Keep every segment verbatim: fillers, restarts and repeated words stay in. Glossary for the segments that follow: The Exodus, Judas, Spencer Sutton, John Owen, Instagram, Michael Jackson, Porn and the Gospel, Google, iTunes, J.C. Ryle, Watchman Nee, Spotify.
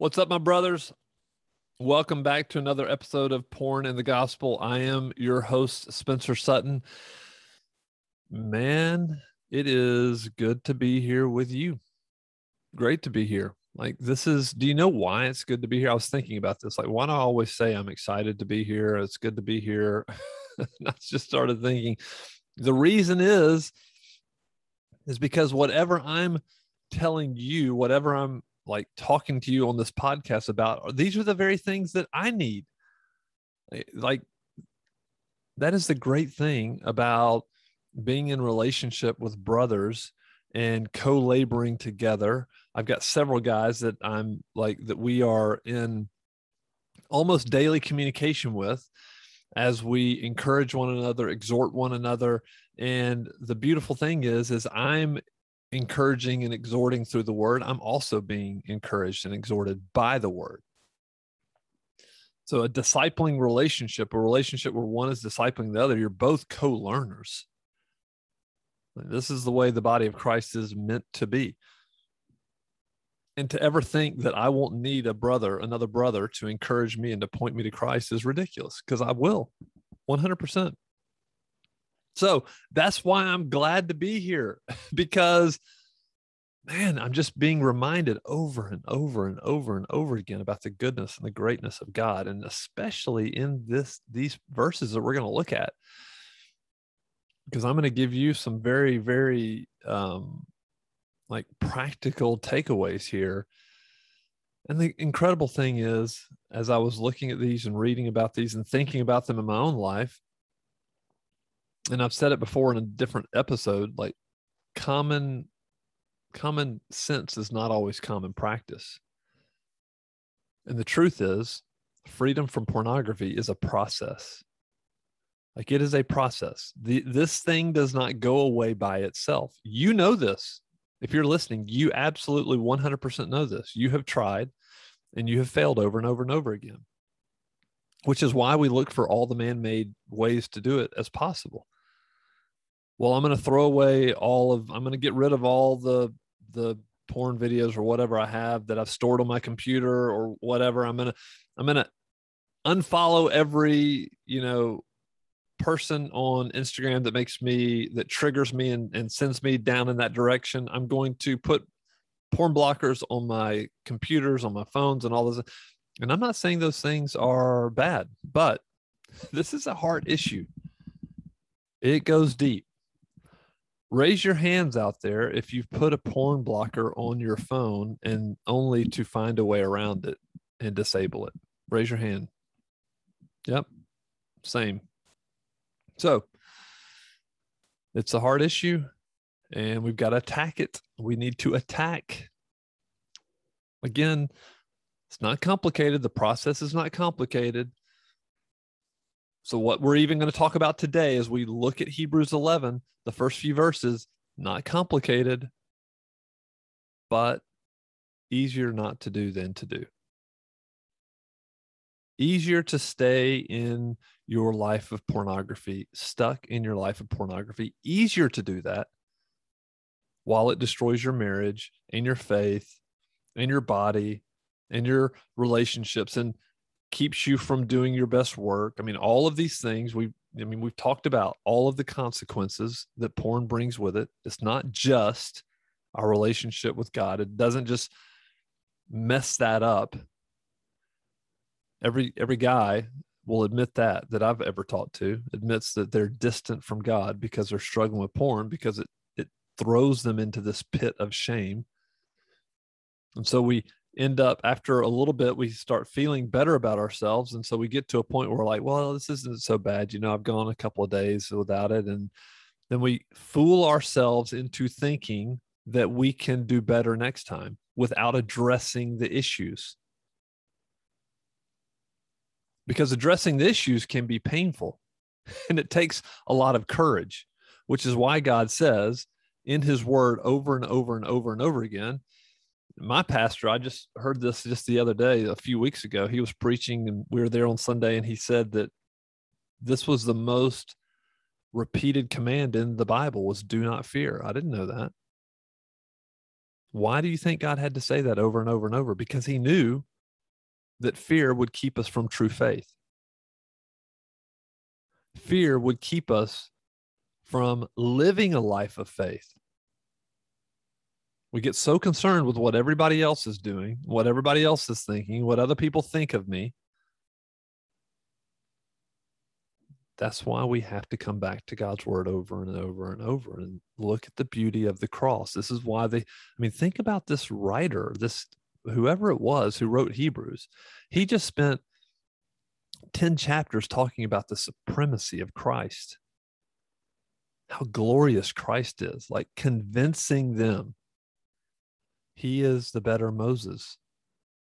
What's up, my brothers? Welcome back to another episode of Porn and the Gospel. I am your host, Spencer Sutton. Man, it is good to be here with you. Great to be here. Like this is, do you know why it's good to be here? I was thinking about this. Like, why do I always say I'm excited to be here? It's good to be here. And I just started thinking the reason is, is because whatever I'm telling you, whatever I'm like talking to you on this podcast about, these are the very things that I need. Like that is the great thing about being in relationship with brothers and co-laboring together. I've got several guys that I'm like, that we are in almost daily communication with as we encourage one another, exhort one another. And the beautiful thing is, is I'm encouraging and exhorting through the word. I'm also being encouraged and exhorted by the word. So a discipling relationship, a relationship where one is discipling the other, you're both co-learners. This is the way the body of Christ is meant to be. And to ever think that I won't need a brother, another brother to encourage me and to point me to Christ is ridiculous, because I will one hundred percent. So that's why I'm glad to be here, because man, I'm just being reminded over and over and over and over again about the goodness and the greatness of God. And especially in this, these verses that we're going to look at, because I'm going to give you some very, very, um, like practical takeaways here. And the incredible thing is, as I was looking at these and reading about these and thinking about them in my own life, and I've said it before in a different episode, like common, common sense is not always common practice. And the truth is, freedom from pornography is a process. Like it is a process. The, this thing does not go away by itself. You know this. If you're listening, you absolutely one hundred percent know this. You have tried and you have failed over and over and over again, which is why we look for all the man-made ways to do it as possible. Well, I'm going to throw away all of, I'm going to get rid of all the, the porn videos or whatever I have that I've stored on my computer or whatever. I'm going to, I'm going to unfollow every, you know, person on Instagram that makes me, that triggers me and, and sends me down in that direction. I'm going to put porn blockers on my computers, on my phones and all this. And I'm not saying those things are bad, but this is a heart issue. It goes deep. Raise your hands out there if you've put a porn blocker on your phone and only to find a way around it and disable it. Raise your hand. Yep. Same. So it's a hard issue and we've got to attack it. We need to attack. Again, it's not complicated. The process is not complicated. So what we're even going to talk about today as we look at Hebrews eleven, the first few verses, not complicated, but easier not to do than to do. Easier to stay in your life of pornography, stuck in your life of pornography, easier to do that while it destroys your marriage and your faith and your body and your relationships and keeps you from doing your best work. I mean, all of these things we, I mean, we've talked about all of the consequences that porn brings with it. It's not just our relationship with God. It doesn't just mess that up. Every every guy will admit that, that I've ever talked to, admits that they're distant from God because they're struggling with porn, because it, it throws them into this pit of shame. And so we end up, after a little bit, we start feeling better about ourselves. And so we get to a point where we're like, well, this isn't so bad. You know, I've gone a couple of days without it. And then we fool ourselves into thinking that we can do better next time without addressing the issues. Because addressing the issues can be painful and it takes a lot of courage, which is why God says in his word over and over and over and over again. My pastor, I just heard this just the other day, a few weeks ago, he was preaching and we were there on Sunday and he said that this was the most repeated command in the Bible was do not fear. I didn't know that. Why do you think God had to say that over and over and over? Because he knew that fear would keep us from true faith. Fear would keep us from living a life of faith. We get so concerned with what everybody else is doing, what everybody else is thinking, what other people think of me. That's why we have to come back to God's word over and over and over and look at the beauty of the cross. This is why they, I mean, think about this writer, this, whoever it was who wrote Hebrews. He just spent ten chapters talking about the supremacy of Christ, how glorious Christ is, like convincing them he is the better Moses.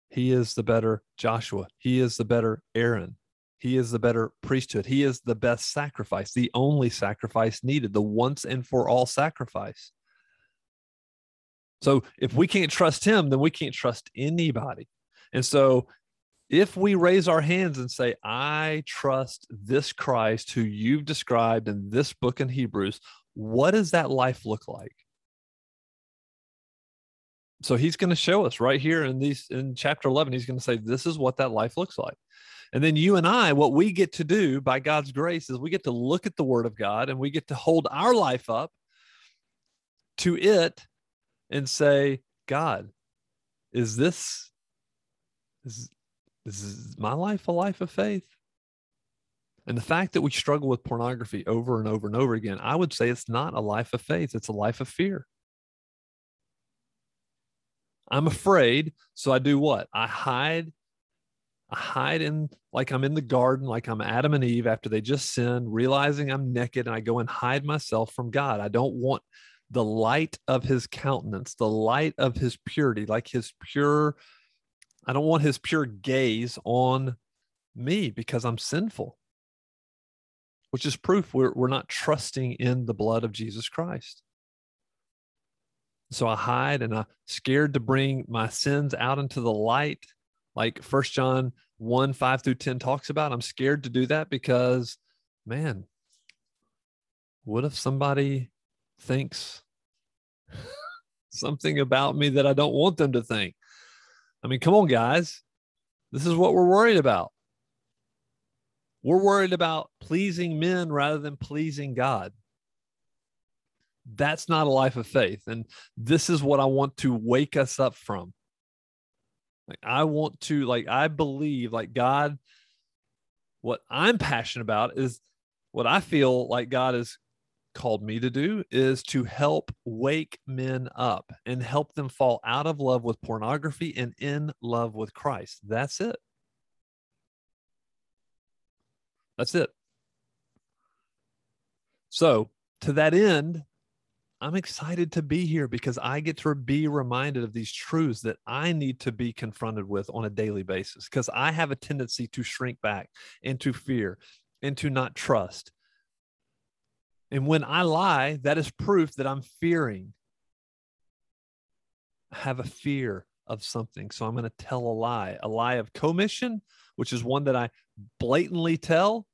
He is the better Joshua. He is the better Aaron. He is the better priesthood. He is the best sacrifice, the only sacrifice needed, the once and for all sacrifice. So if we can't trust him, then we can't trust anybody. And so if we raise our hands and say, I trust this Christ who you've described in this book in Hebrews, what does that life look like? So he's going to show us right here in these, in chapter eleven, he's going to say, this is what that life looks like. And then you and I, what we get to do by God's grace is we get to look at the word of God and we get to hold our life up to it and say, God, is this, is, is my life a life of faith? And the fact that we struggle with pornography over and over and over again, I would say it's not a life of faith. It's a life of fear. I'm afraid. So I do what? I hide. I hide in, like I'm in the garden, like I'm Adam and Eve after they just sinned, realizing I'm naked, and I go and hide myself from God. I don't want the light of his countenance, the light of his purity, like his pure, I don't want his pure gaze on me because I'm sinful, which is proof we're, we're not trusting in the blood of Jesus Christ. So I hide and I'm scared to bring my sins out into the light. Like First John one, five through ten talks about, I'm scared to do that because, man, what if somebody thinks something about me that I don't want them to think? I mean, come on, guys. This is what we're worried about. We're worried about pleasing men rather than pleasing God. That's not a life of faith. And this is what I want to wake us up from. Like I want to, like, I believe, like, God, what I'm passionate about is what I feel like God has called me to do is to help wake men up and help them fall out of love with pornography and in love with Christ. That's it. That's it. So, to that end, I'm excited to be here because I get to be reminded of these truths that I need to be confronted with on a daily basis because I have a tendency to shrink back and to fear and to not trust. And when I lie, that is proof that I'm fearing. I have a fear of something. So I'm going to tell a lie, a lie of commission, which is one that I blatantly tell.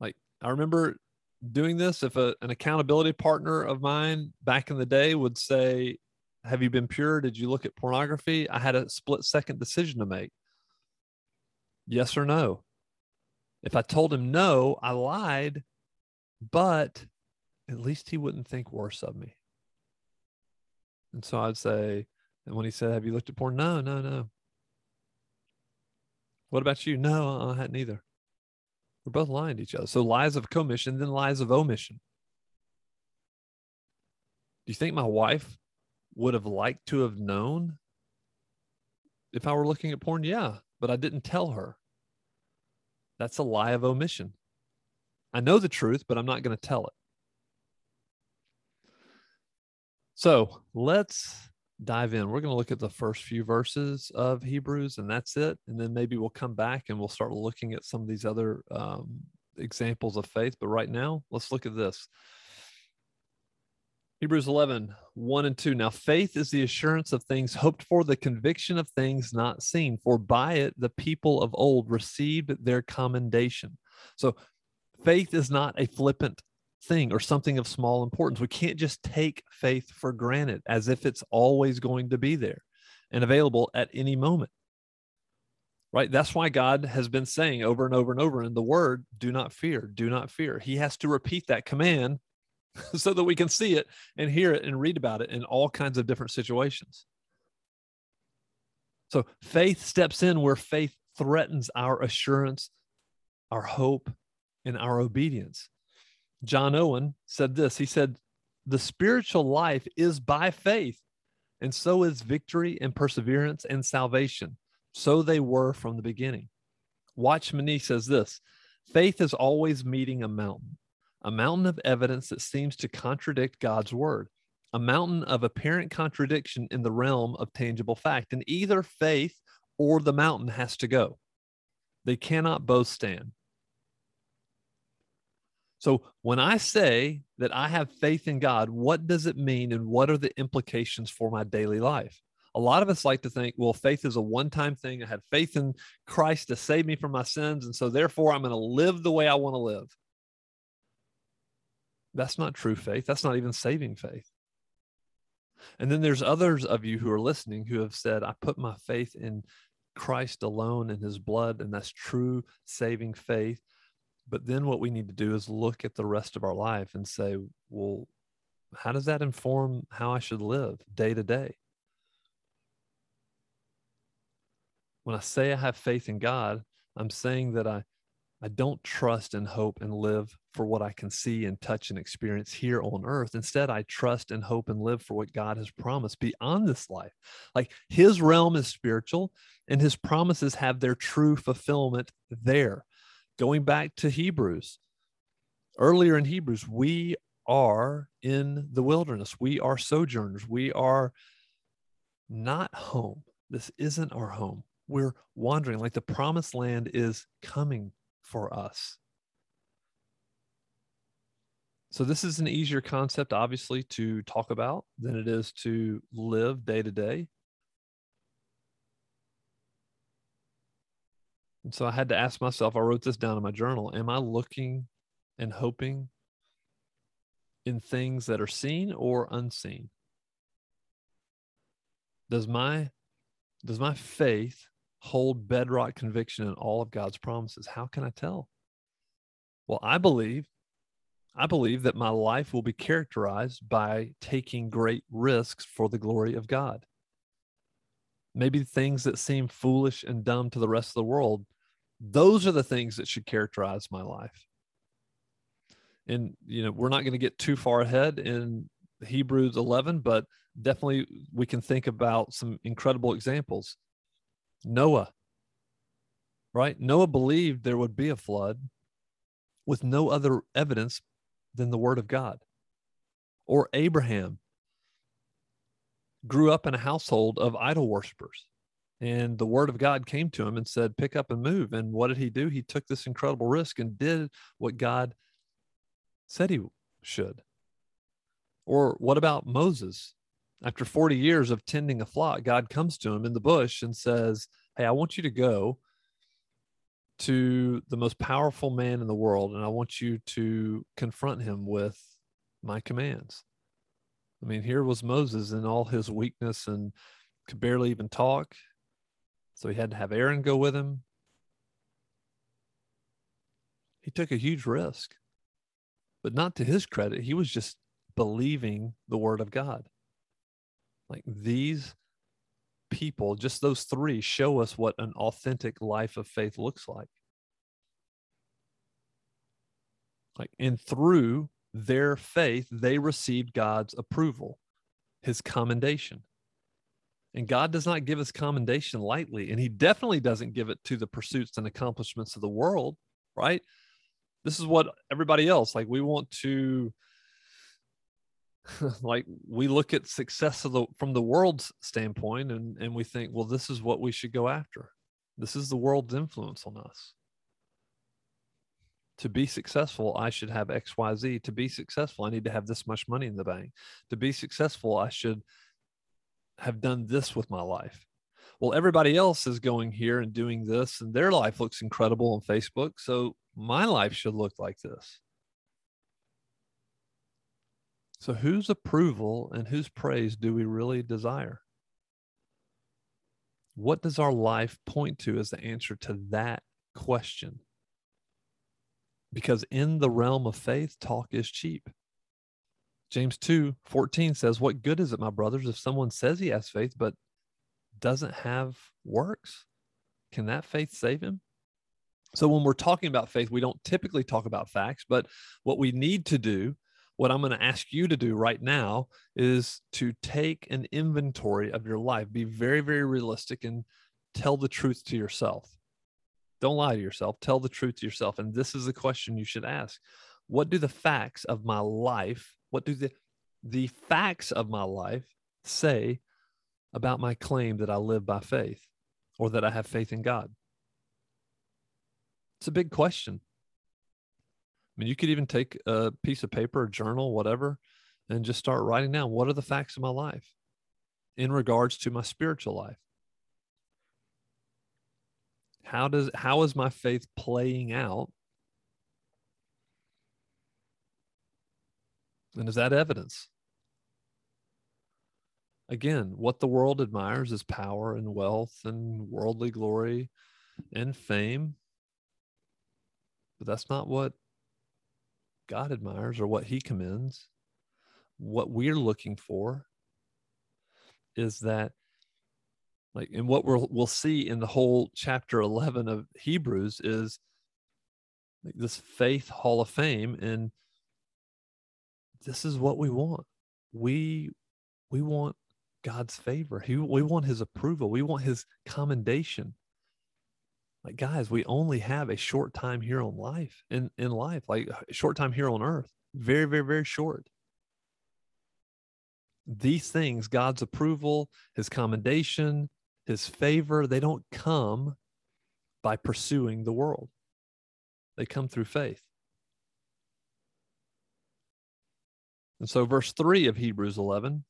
Like I remember doing this, if a, an accountability partner of mine back in the day would say, have you been pure? Did you look at pornography? I had a split second decision to make. Yes or no. If I told him no, I lied, but at least he wouldn't think worse of me. And so I'd say, and when he said, have you looked at porn? No, no, no. What about you? No, I hadn't either. We're both lying to each other. So lies of commission, then lies of omission. Do you think my wife would have liked to have known if I were looking at porn? Yeah, but I didn't tell her. That's a lie of omission. I know the truth, but I'm not going to tell it. So let's dive in. We're going to look at the first few verses of Hebrews, and that's it. And then maybe we'll come back and we'll start looking at some of these other um, examples of faith. But right now, let's look at this. Hebrews eleven, one and two. Now, faith is the assurance of things hoped for, the conviction of things not seen. For by it, the people of old received their commendation. So faith is not a flippant thing or something of small importance. We can't just take faith for granted as if it's always going to be there and available at any moment. right? That's why God has been saying over and over and over in the word, do not fear, do not fear. He has to repeat that command so that we can see it and hear it and read about it in all kinds of different situations. So faith steps in where faith threatens our assurance, our hope, and our obedience. John Owen said this. He said, the spiritual life is by faith, and so is victory and perseverance and salvation. So they were from the beginning. Watchman Nee says this, faith is always meeting a mountain, a mountain of evidence that seems to contradict God's word, a mountain of apparent contradiction in the realm of tangible fact. And either faith or the mountain has to go. They cannot both stand. So when I say that I have faith in God, what does it mean and what are the implications for my daily life? A lot of us like to think, well, faith is a one-time thing. I had faith in Christ to save me from my sins, and so therefore I'm going to live the way I want to live. That's not true faith. That's not even saving faith. And then there's others of you who are listening who have said, I put my faith in Christ alone and his blood, and that's true saving faith. But then what we need to do is look at the rest of our life and say, well, how does that inform how I should live day to day? When I say I have faith in God, I'm saying that I, I don't trust and hope and live for what I can see and touch and experience here on earth. Instead, I trust and hope and live for what God has promised beyond this life. Like his realm is spiritual and his promises have their true fulfillment there. Going back to Hebrews, earlier in Hebrews, we are in the wilderness. We are sojourners. We are not home. This isn't our home. We're wandering. Like the promised land is coming for us. So this is an easier concept, obviously, to talk about than it is to live day to day. And so I had to ask myself, I wrote this down in my journal, am I looking and hoping in things that are seen or unseen? Does my, does my faith hold bedrock conviction in all of God's promises? How can I tell? Well, I believe, I believe that my life will be characterized by taking great risks for the glory of God. Maybe things that seem foolish and dumb to the rest of the world, those are the things that should characterize my life. And, you know, we're not going to get too far ahead in Hebrews eleven, but definitely we can think about some incredible examples. Noah, right? Noah believed there would be a flood with no other evidence than the word of God. Or Abraham grew up in a household of idol worshipers, and the word of God came to him and said, pick up and move. And what did he do? He took this incredible risk and did what God said he should. Or what about Moses? After forty years of tending a flock, God comes to him in the bush and says, hey, I want you to go to the most powerful man in the world, and I want you to confront him with my commands. I mean, here was Moses in all his weakness and could barely even talk. So he had to have Aaron go with him. He took a huge risk, but not to his credit. He was just believing the word of God. Like these people, just those three, show us what an authentic life of faith looks like. Like, and through their faith, they received God's approval, his commendation. And God does not give his commendation lightly, and he definitely doesn't give it to the pursuits and accomplishments of the world, right? This is what everybody else, like we want to, like we look at success of the, from the world's standpoint, and, and we think, well, this is what we should go after. This is the world's influence on us. To be successful, I should have X, Y, Z. To be successful, I need to have this much money in the bank. To be successful, I should have done this with my life. Well, everybody else is going here and doing this, and their life looks incredible on Facebook. So my life should look like this. So whose approval and whose praise do we really desire? What does our life point to as the answer to that question? Because in the realm of faith, talk is cheap. James two fourteen says, what good is it, my brothers, if someone says he has faith but doesn't have works? Can that faith save him? So when we're talking about faith, we don't typically talk about facts, but what we need to do, what I'm going to ask you to do right now, is to take an inventory of your life. Be very, very realistic and tell the truth to yourself. Don't lie to yourself. Tell the truth to yourself. And this is the question you should ask. What do the facts of my life, what do the, the facts of my life say about my claim that I live by faith or that I have faith in God? It's a big question. I mean, you could even take a piece of paper, a journal, whatever, and just start writing down, what are the facts of my life in regards to my spiritual life? How does, how is my faith playing out? And is that evidence? Again, what the world admires is power and wealth and worldly glory and fame. But that's not what God admires or what he commends. What we're looking for is that, like, and what we'll, we'll see in the whole chapter eleven of Hebrews is this faith hall of fame. And this is what we want. We, we want God's favor. He, we want his approval. We want his commendation. Like, guys, we only have a short time here on life, in, in life, like a short time here on earth. Very, very, very short. These things, God's approval, his commendation, his favor, they don't come by pursuing the world. They come through faith. And so verse three of Hebrews eleven,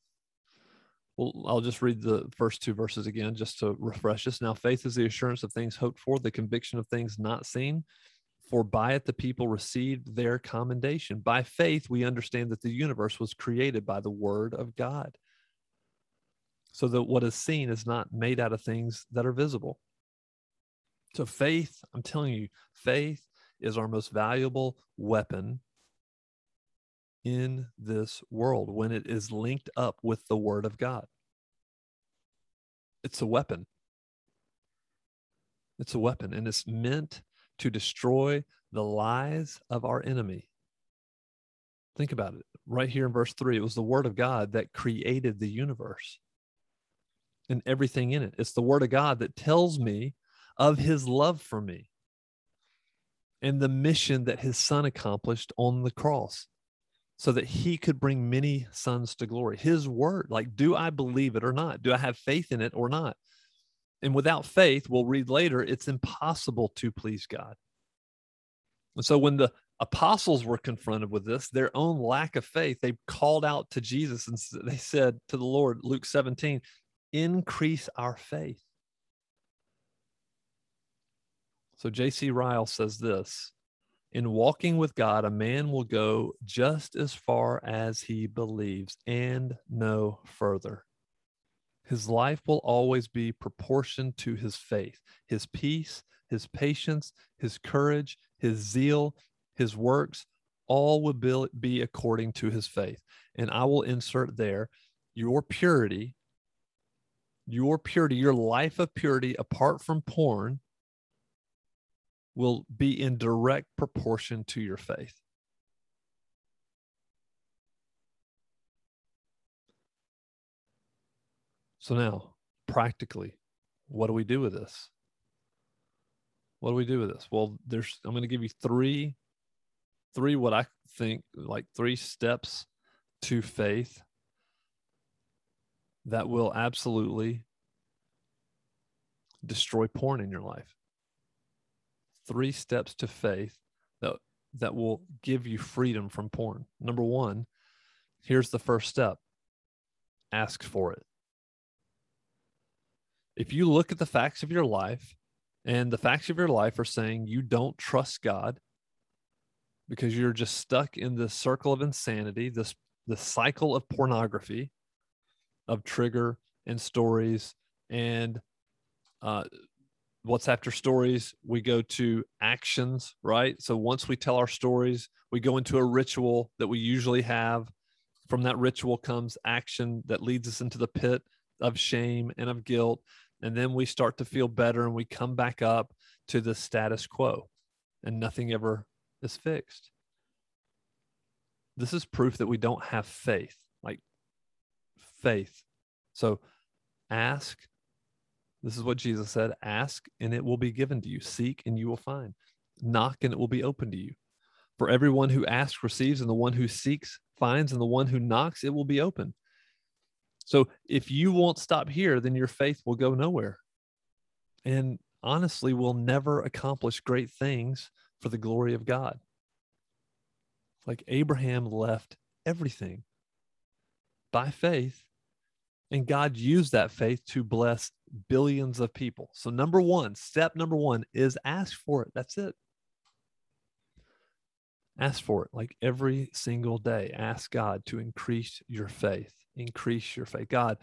well, I'll just read the first two verses again just to refresh us. Now, faith is the assurance of things hoped for, the conviction of things not seen. For by it the people received their commendation. By faith, we understand that the universe was created by the word of God, so that what is seen is not made out of things that are visible. So faith, I'm telling you, faith is our most valuable weapon in this world when it is linked up with the word of God. It's a weapon. It's a weapon, and it's meant to destroy the lies of our enemy. Think about it. Right here in verse three, it was the word of God that created the universe and everything in it. It's the word of God that tells me of his love for me and the mission that his son accomplished on the cross, so that he could bring many sons to glory. His word, like, do I believe it or not? Do I have faith in it or not? And without faith, we'll read later, it's impossible to please God. And so when the apostles were confronted with this, their own lack of faith, they called out to Jesus and they said to the Lord, Luke seventeen, increase our faith. So J C Ryle says this: in walking with God, a man will go just as far as he believes and no further. His life will always be proportioned to his faith, his peace, his patience, his courage, his zeal, his works, all will be according to his faith. And I will insert there your purity, your purity, your life of purity apart from porn, will be in direct proportion to your faith. So now, practically, what do we do with this? What do we do with this? Well, there's, I'm going to give you three, three, what I think, like three steps to faith that will absolutely destroy porn in your life. Three steps to faith that, that will give you freedom from porn. Number one, here's the first step. Ask for it. If you look at the facts of your life and the facts of your life are saying you don't trust God because you're just stuck in this circle of insanity, this, this cycle of pornography, of trigger and stories and uh, what's after stories, we go to actions, right? So once we tell our stories, we go into a ritual that we usually have. From that ritual comes action that leads us into the pit of shame and of guilt. And then we start to feel better and we come back up to the status quo, and nothing ever is fixed. This is proof that we don't have faith, like faith. So ask. This is what Jesus said, ask and it will be given to you. Seek and you will find. Knock and it will be open to you. For everyone who asks receives, and the one who seeks finds, and the one who knocks, it will be open. So if you won't stop here, then your faith will go nowhere. And honestly, we'll never accomplish great things for the glory of God. Like Abraham left everything by faith, and God used that faith to bless billions of people. So number one, step number one is ask for it. That's it. Ask for it, like every single day. Ask God to increase your faith, increase your faith. God,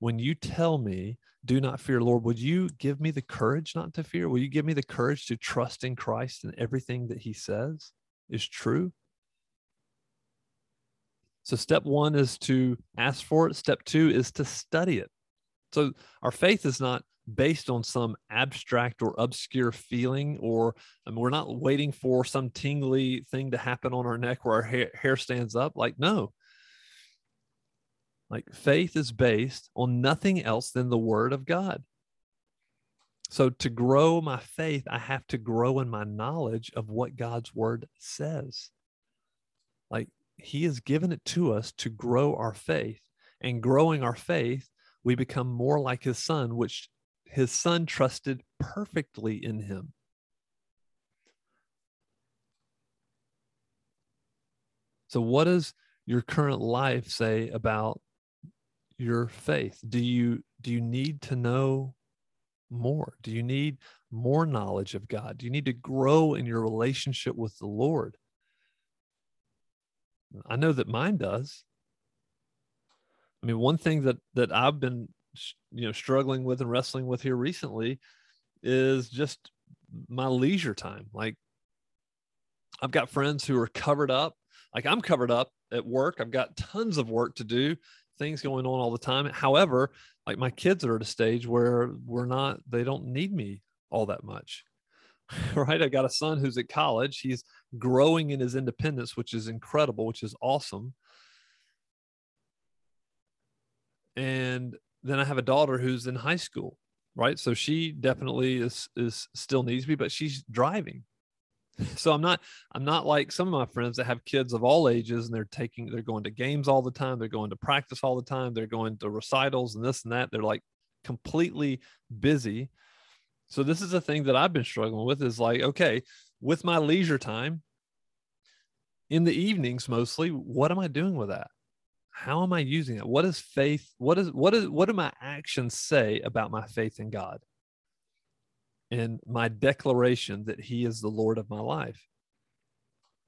when you tell me, do not fear, Lord, would you give me the courage not to fear? Will you give me the courage to trust in Christ and everything that he says is true? So step one is to ask for it. Step two is to study it. So our faith is not based on some abstract or obscure feeling, or I mean, we're not waiting for some tingly thing to happen on our neck where our hair, hair stands up. Like, no. Like faith is based on nothing else than the word of God. So to grow my faith, I have to grow in my knowledge of what God's word says. Like, he has given it to us to grow our faith, and growing our faith, we become more like his son, which his son trusted perfectly in him. So what does your current life say about your faith? Do you, do you need to know more? Do you need more knowledge of God? Do you need to grow in your relationship with the Lord? I know that mine does. I mean, one thing that that I've been, you know, struggling with and wrestling with here recently is just my leisure time. Like, I've got friends who are covered up. Like, I'm covered up at work. I've got tons of work to do, things going on all the time. However, like, my kids are at a stage where we're not, they don't need me all that much, right? I got a son who's at college. He's growing in his independence, which is incredible, which is awesome. And then I have a daughter who's in high school, right? So she definitely is, is still needs me, but she's driving. So I'm not, I'm not like some of my friends that have kids of all ages, and they're taking, they're going to games all the time. They're going to practice all the time. They're going to recitals and this and that. They're like completely busy. So this is a thing that I've been struggling with, is like, okay, with my leisure time in the evenings, mostly, what am I doing with that? How am I using it? What is faith? What is, what is, what do my actions say about my faith in God and my declaration that he is the Lord of my life?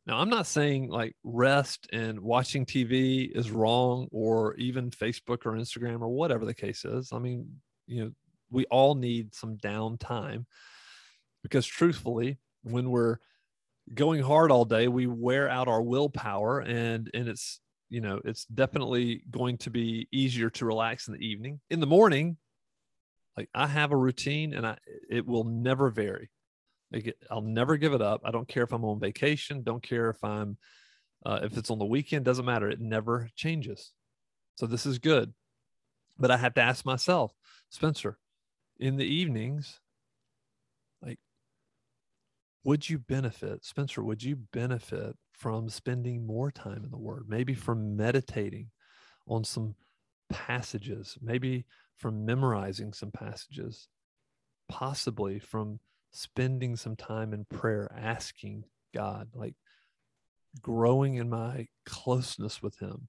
Now, I'm not saying like rest and watching T V is wrong, or even Facebook or Instagram or whatever the case is. I mean, you know, we all need some downtime, because truthfully, when we're going hard all day, we wear out our willpower, and, and it's, you know, it's definitely going to be easier to relax in the evening. In the morning, like, I have a routine, and I, it will never vary. Like, I'll never give it up. I don't care if I'm on vacation. Don't care if I'm, uh, if it's on the weekend, doesn't matter. It never changes. So this is good. But I have to ask myself, Spencer, in the evenings, like, would you benefit, Spencer, would you benefit from spending more time in the Word, maybe from meditating on some passages, maybe from memorizing some passages, possibly from spending some time in prayer, asking God, like, growing in my closeness with him?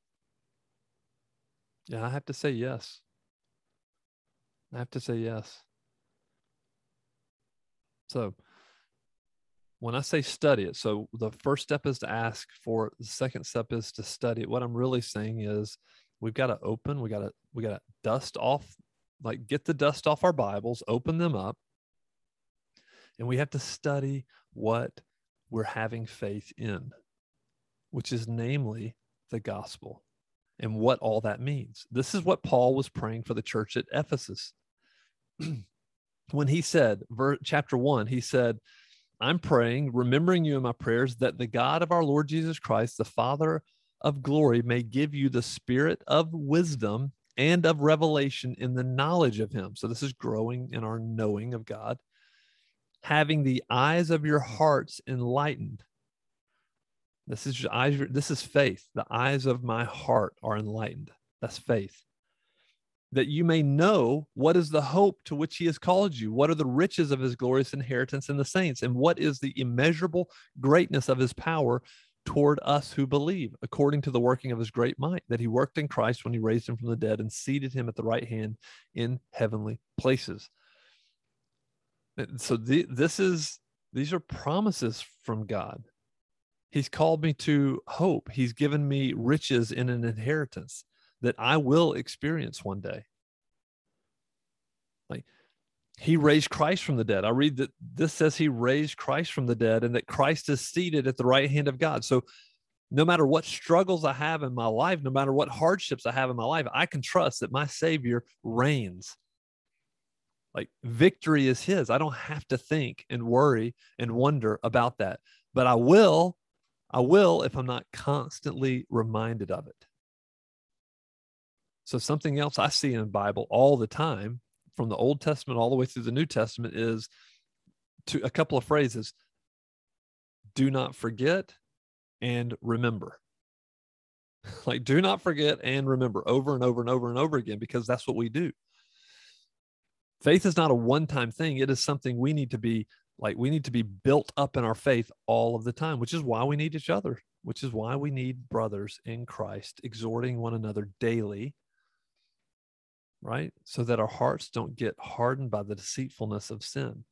Yeah, I have to say yes. I have to say yes. So when I say study it, so the first step is to ask for it. The second step is to study it. What I'm really saying is we've got to open, we got to, we got to dust off like get the dust off our Bibles, open them up, and we have to study what we're having faith in, which is namely the gospel and what all that means. This is what Paul was praying for the church at Ephesus. When he said, chapter one, he said, I'm praying, remembering you in my prayers, that the God of our Lord Jesus Christ, the Father of glory, may give you the spirit of wisdom and of revelation in the knowledge of him. So this is growing in our knowing of God, having the eyes of your hearts enlightened. This is eyes. This is faith. The eyes of my heart are enlightened. That's faith. That you may know what is the hope to which he has called you, what are the riches of his glorious inheritance in the saints, and what is the immeasurable greatness of his power toward us who believe, according to the working of his great might, that he worked in Christ when he raised him from the dead and seated him at the right hand in heavenly places. So the, this is these are promises from God. He's called me to hope. He's given me riches in an inheritance that I will experience one day. Like, he raised Christ from the dead. I read that this says he raised Christ from the dead and that Christ is seated at the right hand of God. So no matter what struggles I have in my life, no matter what hardships I have in my life, I can trust that my Savior reigns. Like, victory is his. I don't have to think and worry and wonder about that, but I will, I will, if I'm not constantly reminded of it. So something else I see in the Bible all the time, from the Old Testament all the way through the New Testament, is to a couple of phrases: do not forget and remember. Like, do not forget and remember over and over and over and over again, because that's what we do. Faith is not a one-time thing. It is something we need to be like, we need to be built up in our faith all of the time, which is why we need each other, which is why we need brothers in Christ, exhorting one another daily, right? So that our hearts don't get hardened by the deceitfulness of sin.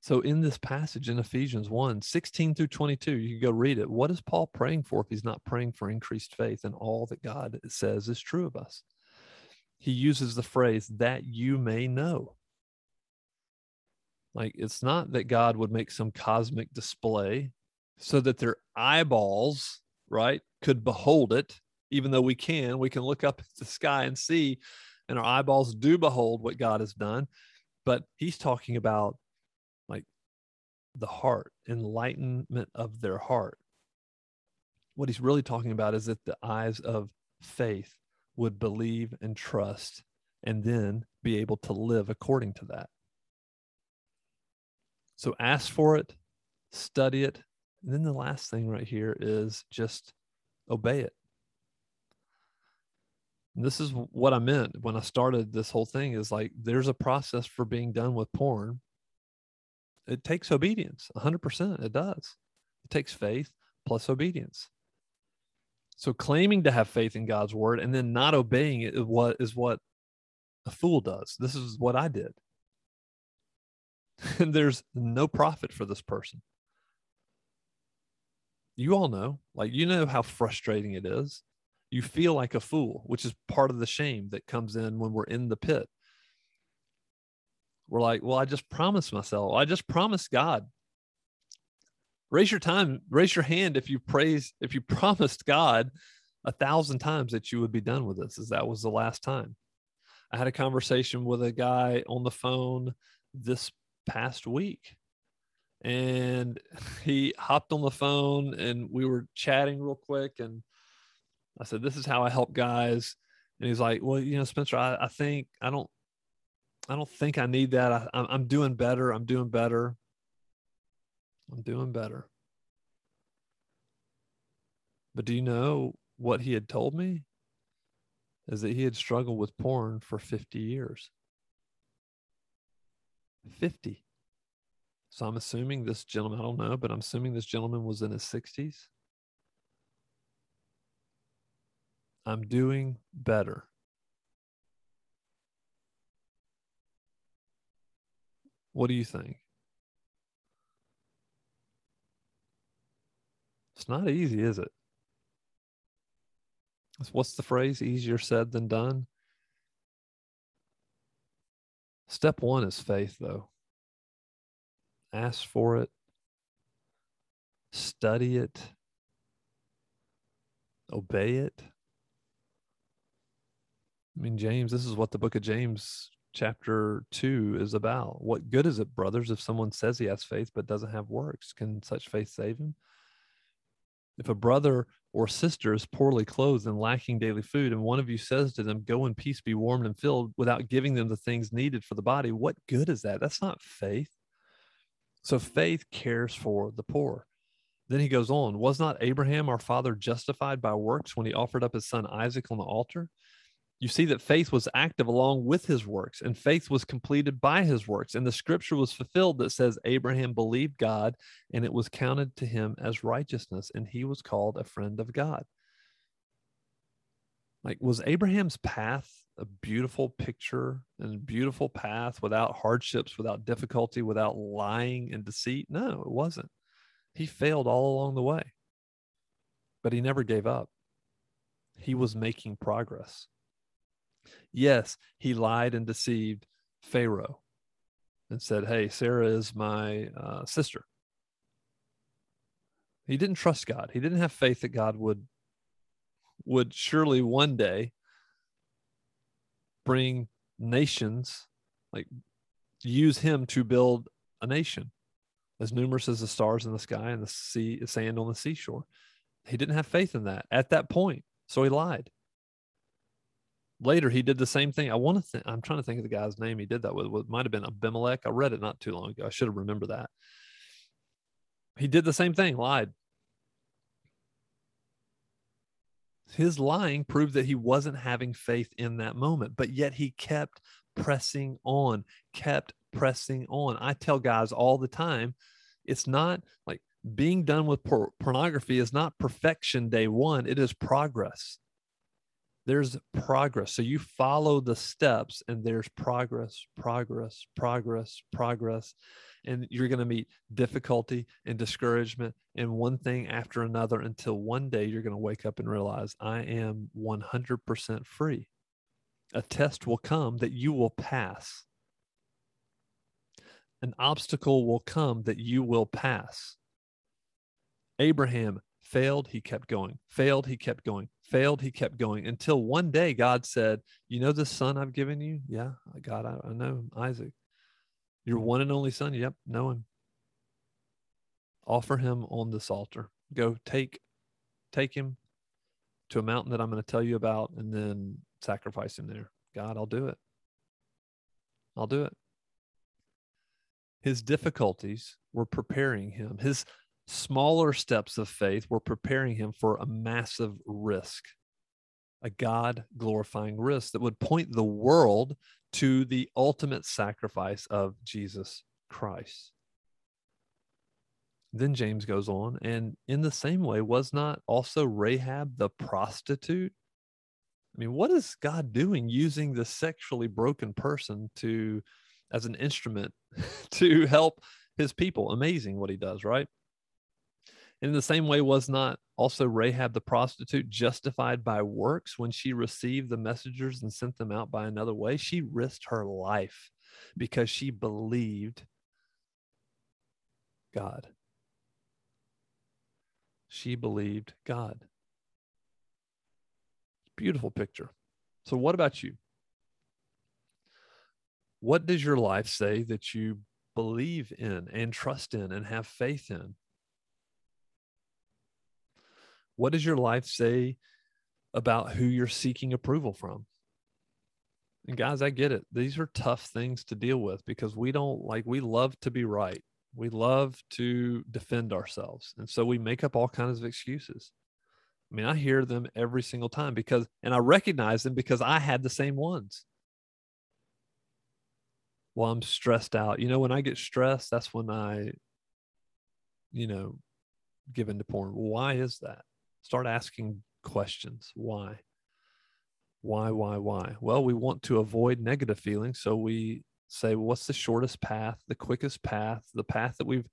So in this passage in Ephesians one, sixteen through twenty-two, you can go read it. What is Paul praying for if he's not praying for increased faith in all that God says is true of us? He uses the phrase, that you may know. Like, it's not that God would make some cosmic display so that their eyeballs, right, could behold it. Even though we can, we can look up at the sky and see, and our eyeballs do behold what God has done. But he's talking about like the heart, enlightenment of their heart. What he's really talking about is that the eyes of faith would believe and trust and then be able to live according to that. So ask for it, study it. And then the last thing right here is just obey it. This is what I meant when I started this whole thing, is like, there's a process for being done with porn. It takes obedience, one hundred percent. It does. It takes faith plus obedience. So claiming to have faith in God's word and then not obeying it is what, is what a fool does. This is what I did. And there's no profit for this person. You all know, like, you know how frustrating it is. You feel like a fool, which is part of the shame that comes in when we're in the pit. We're like, well, I just promised myself. I just promised God. Raise your time, raise your hand if you praise, if you promised God a thousand times that you would be done with this, as that was the last time. I had a conversation with a guy on the phone this past week, and he hopped on the phone and we were chatting real quick, and I said, this is how I help guys. And he's like, well, you know, Spencer, I, I think I don't, I don't think I need that. I, I'm doing better. I'm doing better. I'm doing better. But do you know what he had told me? Is that he had struggled with porn for fifty years. fifty. So I'm assuming this gentleman, I don't know, but I'm assuming this gentleman was in his sixties. I'm doing better. What do you think? It's not easy, is it? What's the phrase? Easier said than done. Step one is faith, though. Ask for it. Study it. Obey it. I mean, James, this is what the book of James chapter two is about. What good is it, brothers, if someone says he has faith but doesn't have works? Can such faith save him? If a brother or sister is poorly clothed and lacking daily food, and one of you says to them, go in peace, be warmed and filled, without giving them the things needed for the body, what good is that? That's not faith. So faith cares for the poor. Then he goes on, was not Abraham our father justified by works when he offered up his son Isaac on the altar? You see that faith was active along with his works, and faith was completed by his works. And the scripture was fulfilled that says Abraham believed God, and it was counted to him as righteousness, and he was called a friend of God. Like, was Abraham's path a beautiful picture and a beautiful path without hardships, without difficulty, without lying and deceit? No, it wasn't. He failed all along the way, but he never gave up. He was making progress. Yes, he lied and deceived Pharaoh and said, hey, Sarah is my uh, sister. He didn't trust God. He didn't have faith that God would, would surely one day bring nations, like use him to build a nation as numerous as the stars in the sky and the sea, sand on the seashore. He didn't have faith in that at that point, so he lied. Later, he did the same thing. I want to. Th- I'm trying to think of the guy's name he did that with. It might have been Abimelech. I read it not too long ago. I should have remembered that. He did the same thing. Lied. His lying proved that he wasn't having faith in that moment, but yet he kept pressing on. Kept pressing on. I tell guys all the time, it's not like being done with por- pornography is not perfection day one. It is progress. There's progress. So you follow the steps and there's progress, progress, progress, progress. And you're going to meet difficulty and discouragement and one thing after another until one day you're going to wake up and realize I am one hundred percent free. A test will come that you will pass. An obstacle will come that you will pass. Abraham failed, he kept going, failed, he kept going, failed, he kept going, until one day God said, you know this son I've given you? Yeah, God, I, I know him, Isaac. Your one and only son? Yep, know him. Offer him on this altar. Go take, take him to a mountain that I'm going to tell you about and then sacrifice him there. God, I'll do it. I'll do it. His difficulties were preparing him. His smaller steps of faith were preparing him for a massive risk, a God-glorifying risk that would point the world to the ultimate sacrifice of Jesus Christ. Then James goes on, and in the same way, was not also Rahab the prostitute? I mean, what is God doing using the sexually broken person to, as an instrument to help his people? Amazing what he does, right? In the same way, was not also Rahab the prostitute justified by works when she received the messengers and sent them out by another way? She risked her life because she believed God. She believed God. Beautiful picture. So what about you? What does your life say that you believe in and trust in and have faith in? What does your life say about who you're seeking approval from? And guys, I get it. These are tough things to deal with because we don't like, we love to be right. We love to defend ourselves. And so we make up all kinds of excuses. I mean, I hear them every single time because, and I recognize them because I had the same ones. Well, I'm stressed out. You know, when I get stressed, that's when I, you know, give into porn. Why is that? Start asking questions. Why? Why, why, why? Well, we want to avoid negative feelings. So we say, well, what's the shortest path, the quickest path, the path that we've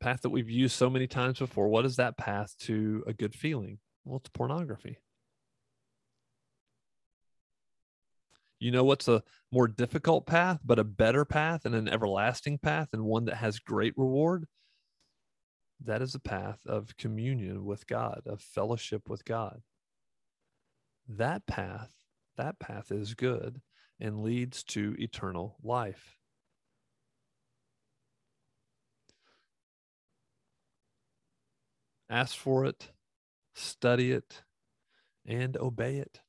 path that we've used so many times before? What is that path to a good feeling? Well, it's pornography. You know what's a more difficult path, but a better path and an everlasting path and one that has great reward? That is the path of communion with God, of fellowship with God. That path, that path is good and leads to eternal life. Ask for it, study it, and obey it.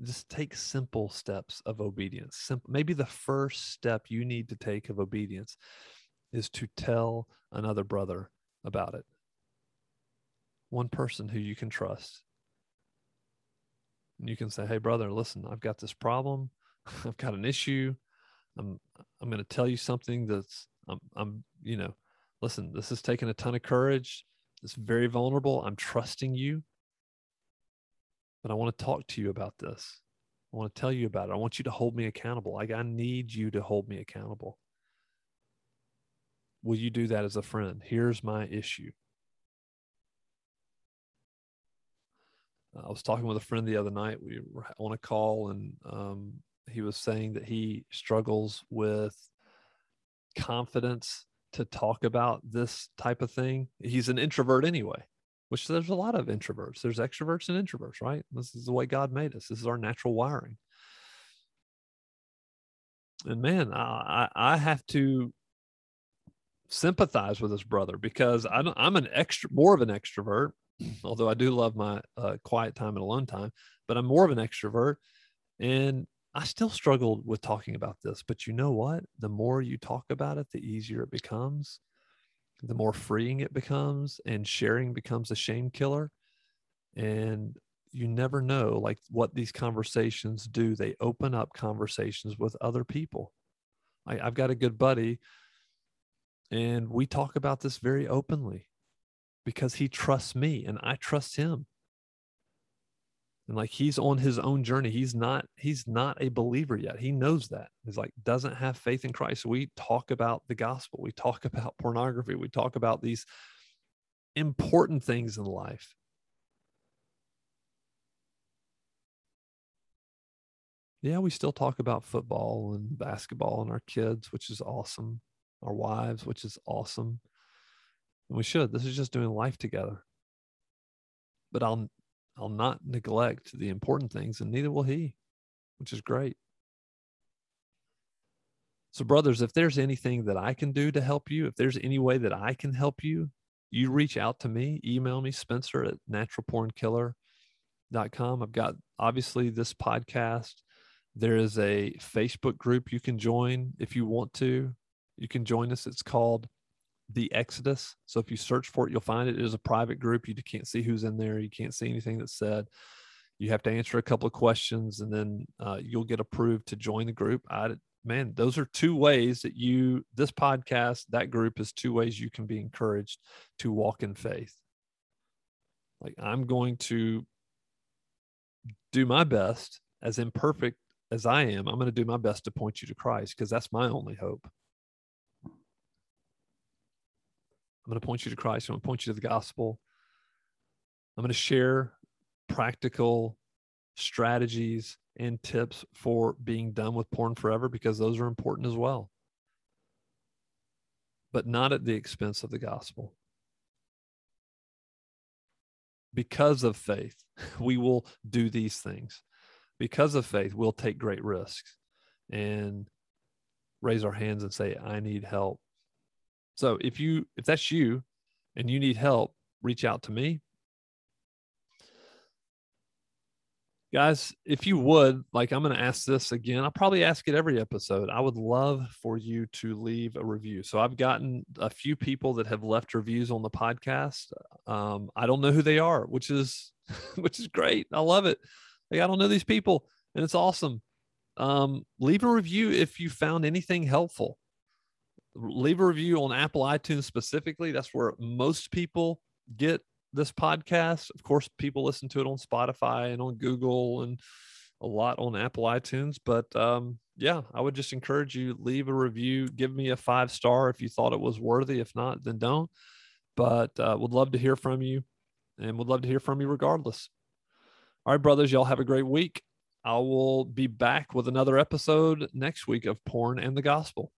Just take simple steps of obedience. Simple, maybe the first step you need to take of obedience is to tell another brother about it. One person who you can trust. And you can say, hey, brother, listen, I've got this problem. I've got an issue. I'm I'm going to tell you something that's, I'm, I'm, you know, listen, this is taking a ton of courage. It's very vulnerable. I'm trusting you. But I want to talk to you about this. I want to tell you about it. I want you to hold me accountable. Like, I need you to hold me accountable. Will you do that as a friend? Here's my issue. I was talking with a friend the other night. We were on a call, and um, he was saying that he struggles with confidence to talk about this type of thing. He's an introvert anyway, which there's a lot of introverts. There's extroverts and introverts, right? This is the way God made us. This is our natural wiring. And man, I, I have to sympathize with this brother because I don't, I'm an extra, more of an extrovert, although I do love my uh, quiet time and alone time, but I'm more of an extrovert. And I still struggled with talking about this, but you know what? The more you talk about it, the easier it becomes. The more freeing it becomes, and sharing becomes a shame killer. And you never know, like, what these conversations do. They open up conversations with other people. I, I've got a good buddy, and we talk about this very openly because he trusts me and I trust him. And like, he's on his own journey. He's not, he's not a believer yet. He knows that. He's like, doesn't have faith in Christ. We talk about the gospel. We talk about pornography. We talk about these important things in life. Yeah, we still talk about football and basketball and our kids, which is awesome. Our wives, which is awesome. And we should. This is just doing life together. But I'll I'll not neglect the important things, and neither will he, which is great. So, brothers, if there's anything that I can do to help you, if there's any way that I can help you, you reach out to me, email me, Spencer at natural porn killer dot com. I've got, obviously, this podcast. There is a Facebook group you can join if you want to. You can join us. It's called The Exodus. So if you search for it, you'll find it. It is a private group. You can't see who's in there. You can't see anything that's said. You have to answer a couple of questions, and then uh, you'll get approved to join the group. I, man, those are two ways that you, this podcast, that group is two ways you can be encouraged to walk in faith. Like, I'm going to do my best, as imperfect as I am, I'm going to do my best to point you to Christ, because that's my only hope. I'm going to point you to Christ. I'm going to point you to the gospel. I'm going to share practical strategies and tips for being done with porn forever, because those are important as well, but not at the expense of the gospel. Because of faith, we will do these things. Because of faith, we'll take great risks and raise our hands and say, I need help. So if you, if that's you and you need help, reach out to me. Guys, if you would, like, I'm going to ask this again. I'll probably ask it every episode. I would love for you to leave a review. So I've gotten a few people that have left reviews on the podcast. Um, I don't know who they are, which is, which is great. I love it. Like, I don't know these people, and it's awesome. Um, leave a review if you found anything helpful. Leave a review on Apple iTunes specifically. That's where most people get this podcast. Of course, people listen to it on Spotify and on Google, and a lot on Apple iTunes. But um, yeah, I would just encourage you, leave a review. Give me a five star if you thought it was worthy. If not, then don't. But uh, would love to hear from you, and would love to hear from you regardless. All right, brothers, y'all have a great week. I will be back with another episode next week of Porn and the Gospel.